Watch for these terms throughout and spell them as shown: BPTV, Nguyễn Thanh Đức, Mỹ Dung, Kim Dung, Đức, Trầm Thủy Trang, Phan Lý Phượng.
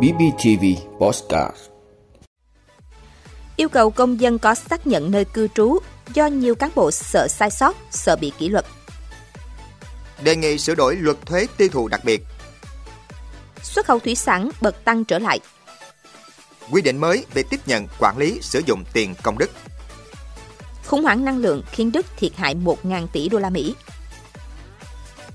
BPTV Podcast. Yêu cầu công dân có xác nhận nơi cư trú do nhiều cán bộ sợ sai sót, sợ bị kỷ luật. Đề nghị sửa đổi luật thuế tiêu thụ đặc biệt. Xuất khẩu thủy sản bật tăng trở lại. Quy định mới về tiếp nhận, quản lý, sử dụng tiền công đức. Khủng hoảng năng lượng khiến Đức thiệt hại 1.000 tỷ đô la Mỹ.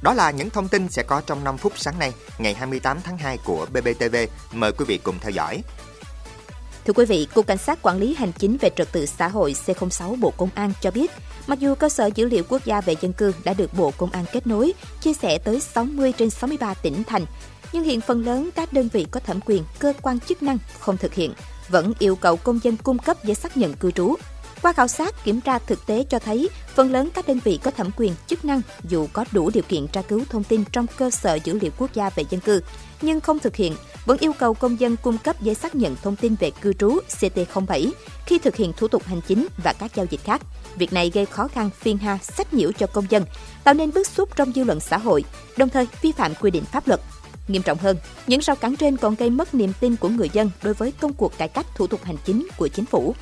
Đó là những thông tin sẽ có trong 5 phút sáng nay, ngày 28 tháng 2 của BPTV. Mời quý vị cùng theo dõi. Thưa quý vị, Cục Cảnh sát Quản lý Hành chính về Trật tự xã hội C06 Bộ Công an cho biết, mặc dù cơ sở dữ liệu quốc gia về dân cư đã được Bộ Công an kết nối, chia sẻ tới 60 trên 63 tỉnh thành, nhưng hiện phần lớn các đơn vị có thẩm quyền, cơ quan chức năng không thực hiện, vẫn yêu cầu công dân cung cấp giấy xác nhận cư trú. Qua khảo sát, kiểm tra thực tế cho thấy, phần lớn các đơn vị có thẩm quyền, chức năng dù có đủ điều kiện tra cứu thông tin trong cơ sở dữ liệu quốc gia về dân cư, nhưng không thực hiện, vẫn yêu cầu công dân cung cấp giấy xác nhận thông tin về cư trú CT07 khi thực hiện thủ tục hành chính và các giao dịch khác. Việc này gây khó khăn, phiền hà, sách nhiễu cho công dân, tạo nên bức xúc trong dư luận xã hội, đồng thời vi phạm quy định pháp luật. Nghiêm trọng hơn, những rào cản trên còn gây mất niềm tin của người dân đối với công cuộc cải cách thủ tục hành chính của chính phủ.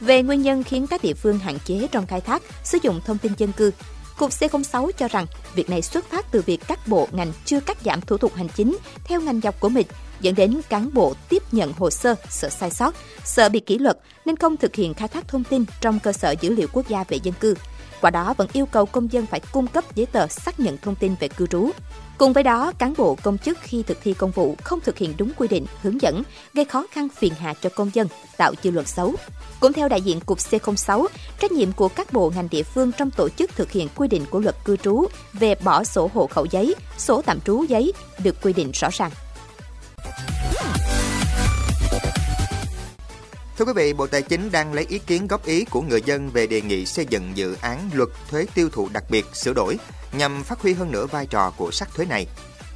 Về nguyên nhân khiến các địa phương hạn chế trong khai thác, sử dụng thông tin dân cư, Cục C06 cho rằng việc này xuất phát từ việc các bộ ngành chưa cắt giảm thủ tục hành chính theo ngành dọc của mình, dẫn đến cán bộ tiếp nhận hồ sơ sợ sai sót, sợ bị kỷ luật nên không thực hiện khai thác thông tin trong cơ sở dữ liệu quốc gia về dân cư. Qua đó vẫn yêu cầu công dân phải cung cấp giấy tờ xác nhận thông tin về cư trú. Cùng với đó, cán bộ công chức khi thực thi công vụ không thực hiện đúng quy định, hướng dẫn, gây khó khăn phiền hà cho công dân, tạo dư luận xấu. Cũng theo đại diện Cục C06, trách nhiệm của các bộ ngành địa phương trong tổ chức thực hiện quy định của luật cư trú về bỏ sổ hộ khẩu giấy, sổ tạm trú giấy được quy định rõ ràng. Thưa quý vị, Bộ Tài chính đang lấy ý kiến góp ý của người dân về đề nghị xây dựng dự án luật thuế tiêu thụ đặc biệt sửa đổi nhằm phát huy hơn nữa vai trò của sắc thuế này.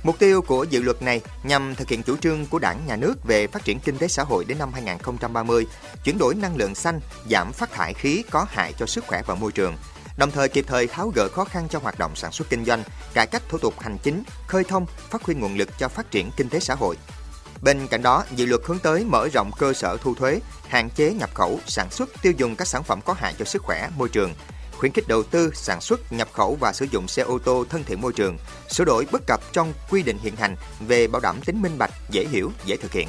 Mục tiêu của dự luật này nhằm thực hiện chủ trương của Đảng, Nhà nước về phát triển kinh tế xã hội đến năm 2030, chuyển đổi năng lượng xanh, giảm phát thải khí có hại cho sức khỏe và môi trường, đồng thời kịp thời tháo gỡ khó khăn cho hoạt động sản xuất kinh doanh, cải cách thủ tục hành chính, khơi thông, phát huy nguồn lực cho phát triển kinh tế xã hội. Bên cạnh đó, dự luật hướng tới mở rộng cơ sở thu thuế, hạn chế nhập khẩu, sản xuất, tiêu dùng các sản phẩm có hại cho sức khỏe, môi trường, khuyến khích đầu tư, sản xuất, nhập khẩu và sử dụng xe ô tô thân thiện môi trường, sửa đổi bất cập trong quy định hiện hành về bảo đảm tính minh bạch, dễ hiểu, dễ thực hiện.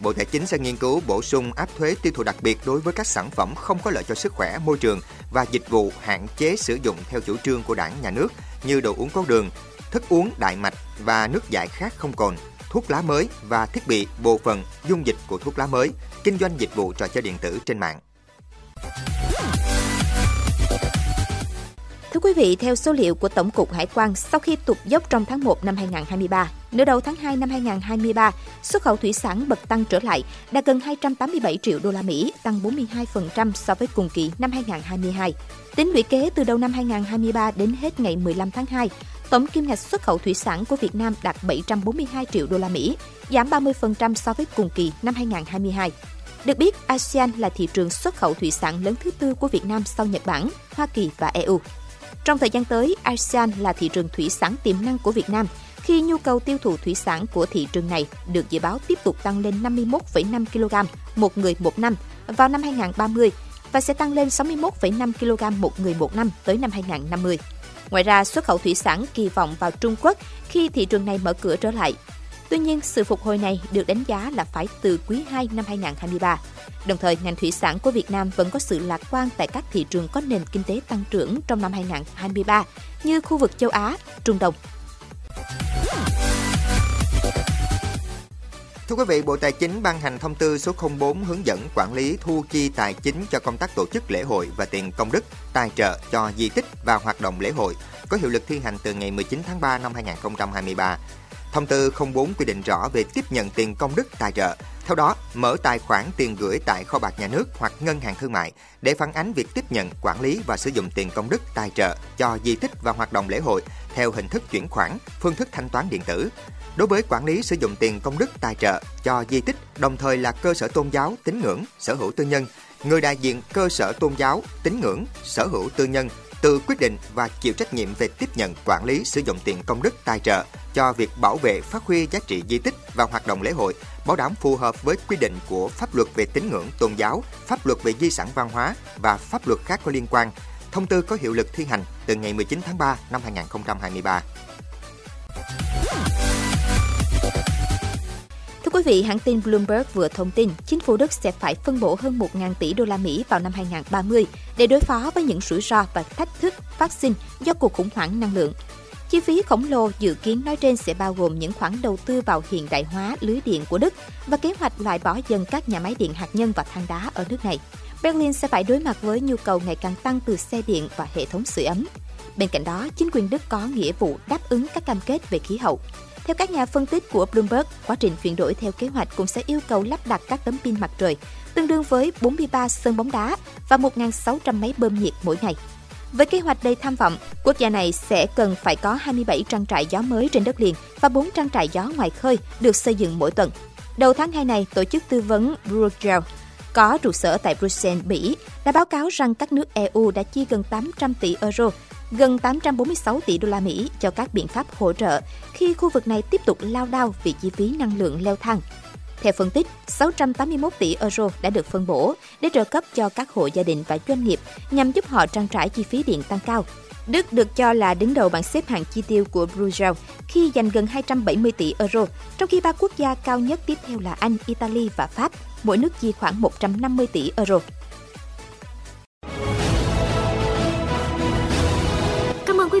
Bộ Tài chính sẽ nghiên cứu bổ sung áp thuế tiêu thụ đặc biệt đối với các sản phẩm không có lợi cho sức khỏe, môi trường và dịch vụ hạn chế sử dụng theo chủ trương của Đảng, Nhà nước như đồ uống có đường, thức uống đại mạch và nước giải khát không cồn, thuốc lá mới và thiết bị, bộ phận, dung dịch của thuốc lá mới, kinh doanh dịch vụ trò chơi điện tử trên mạng. Thưa quý vị, theo số liệu của Tổng cục Hải quan, sau khi tụt dốc trong tháng 1 năm 2023, nửa đầu tháng 2 năm 2023, xuất khẩu thủy sản bật tăng trở lại, đạt gần 287 triệu đô la Mỹ, tăng 42% so với cùng kỳ năm 2022. Tính lũy kế từ đầu năm 2023 đến hết ngày 15 tháng 2, tổng kim ngạch xuất khẩu thủy sản của Việt Nam đạt 742 triệu đô la Mỹ, giảm 30% so với cùng kỳ năm 2022. Được biết, ASEAN là thị trường xuất khẩu thủy sản lớn thứ tư của Việt Nam sau Nhật Bản, Hoa Kỳ và EU. Trong thời gian tới, ASEAN là thị trường thủy sản tiềm năng của Việt Nam, khi nhu cầu tiêu thụ thủy sản của thị trường này được dự báo tiếp tục tăng lên 51,5 kg một người một năm vào năm 2030 và sẽ tăng lên 61,5 kg một người một năm tới năm 2050. Ngoài ra, xuất khẩu thủy sản kỳ vọng vào Trung Quốc khi thị trường này mở cửa trở lại. Tuy nhiên, sự phục hồi này được đánh giá là phải từ quý 2 năm 2023. Đồng thời, ngành thủy sản của Việt Nam vẫn có sự lạc quan tại các thị trường có nền kinh tế tăng trưởng trong năm 2023 như khu vực châu Á, Trung Đông. Thưa quý vị, Bộ Tài chính ban hành thông tư số 04 hướng dẫn quản lý thu chi tài chính cho công tác tổ chức lễ hội và tiền công đức, tài trợ cho di tích và hoạt động lễ hội, có hiệu lực thi hành từ ngày 19 tháng 3 năm 2023. Thông tư 04 quy định rõ về tiếp nhận tiền công đức tài trợ. Theo đó, mở tài khoản tiền gửi tại kho bạc nhà nước hoặc ngân hàng thương mại để phản ánh việc tiếp nhận, quản lý và sử dụng tiền công đức tài trợ cho di tích và hoạt động lễ hội theo hình thức chuyển khoản, phương thức thanh toán điện tử. Đối với quản lý sử dụng tiền công đức tài trợ cho di tích, đồng thời là cơ sở tôn giáo, tín ngưỡng, sở hữu tư nhân, người đại diện cơ sở tôn giáo, tín ngưỡng, sở hữu tư nhân tự quyết định và chịu trách nhiệm về tiếp nhận, quản lý, sử dụng tiền công đức tài trợ cho việc bảo vệ, phát huy giá trị di tích và hoạt động lễ hội, bảo đảm phù hợp với quy định của pháp luật về tín ngưỡng tôn giáo, pháp luật về di sản văn hóa và pháp luật khác có liên quan. Thông tư có hiệu lực thi hành từ ngày 19 tháng 3 năm 2023. Thưa quý vị, hãng tin Bloomberg vừa thông tin chính phủ Đức sẽ phải phân bổ hơn 1.000 tỷ đô la Mỹ vào năm 2030 để đối phó với những rủi ro và thách thức phát sinh do cuộc khủng hoảng năng lượng. Chi phí khổng lồ dự kiến nói trên sẽ bao gồm những khoản đầu tư vào hiện đại hóa lưới điện của Đức và kế hoạch loại bỏ dần các nhà máy điện hạt nhân và than đá ở nước này. Berlin sẽ phải đối mặt với nhu cầu ngày càng tăng từ xe điện và hệ thống sưởi ấm. Bên cạnh đó, chính quyền Đức có nghĩa vụ đáp ứng các cam kết về khí hậu. Theo các nhà phân tích của Bloomberg, quá trình chuyển đổi theo kế hoạch cũng sẽ yêu cầu lắp đặt các tấm pin mặt trời, tương đương với 43 sân bóng đá và 1.600 máy bơm nhiệt mỗi ngày. Với kế hoạch đầy tham vọng, quốc gia này sẽ cần phải có 27 trang trại gió mới trên đất liền và 4 trang trại gió ngoài khơi được xây dựng mỗi tuần. Đầu tháng 2 này, tổ chức tư vấn Bruegel có trụ sở tại Bruxelles, Bỉ, đã báo cáo rằng các nước EU đã chi gần 800 tỷ euro, gần 846 tỷ đô la Mỹ cho các biện pháp hỗ trợ khi khu vực này tiếp tục lao đao vì chi phí năng lượng leo thang. Theo phân tích, 681 tỷ euro đã được phân bổ để trợ cấp cho các hộ gia đình và doanh nghiệp nhằm giúp họ trang trải chi phí điện tăng cao. Đức được cho là đứng đầu bảng xếp hạng chi tiêu của Bruegel khi dành gần 270 tỷ euro, trong khi ba quốc gia cao nhất tiếp theo là Anh, Italy và Pháp, mỗi nước chi khoảng 150 tỷ euro. Cảm ơn quý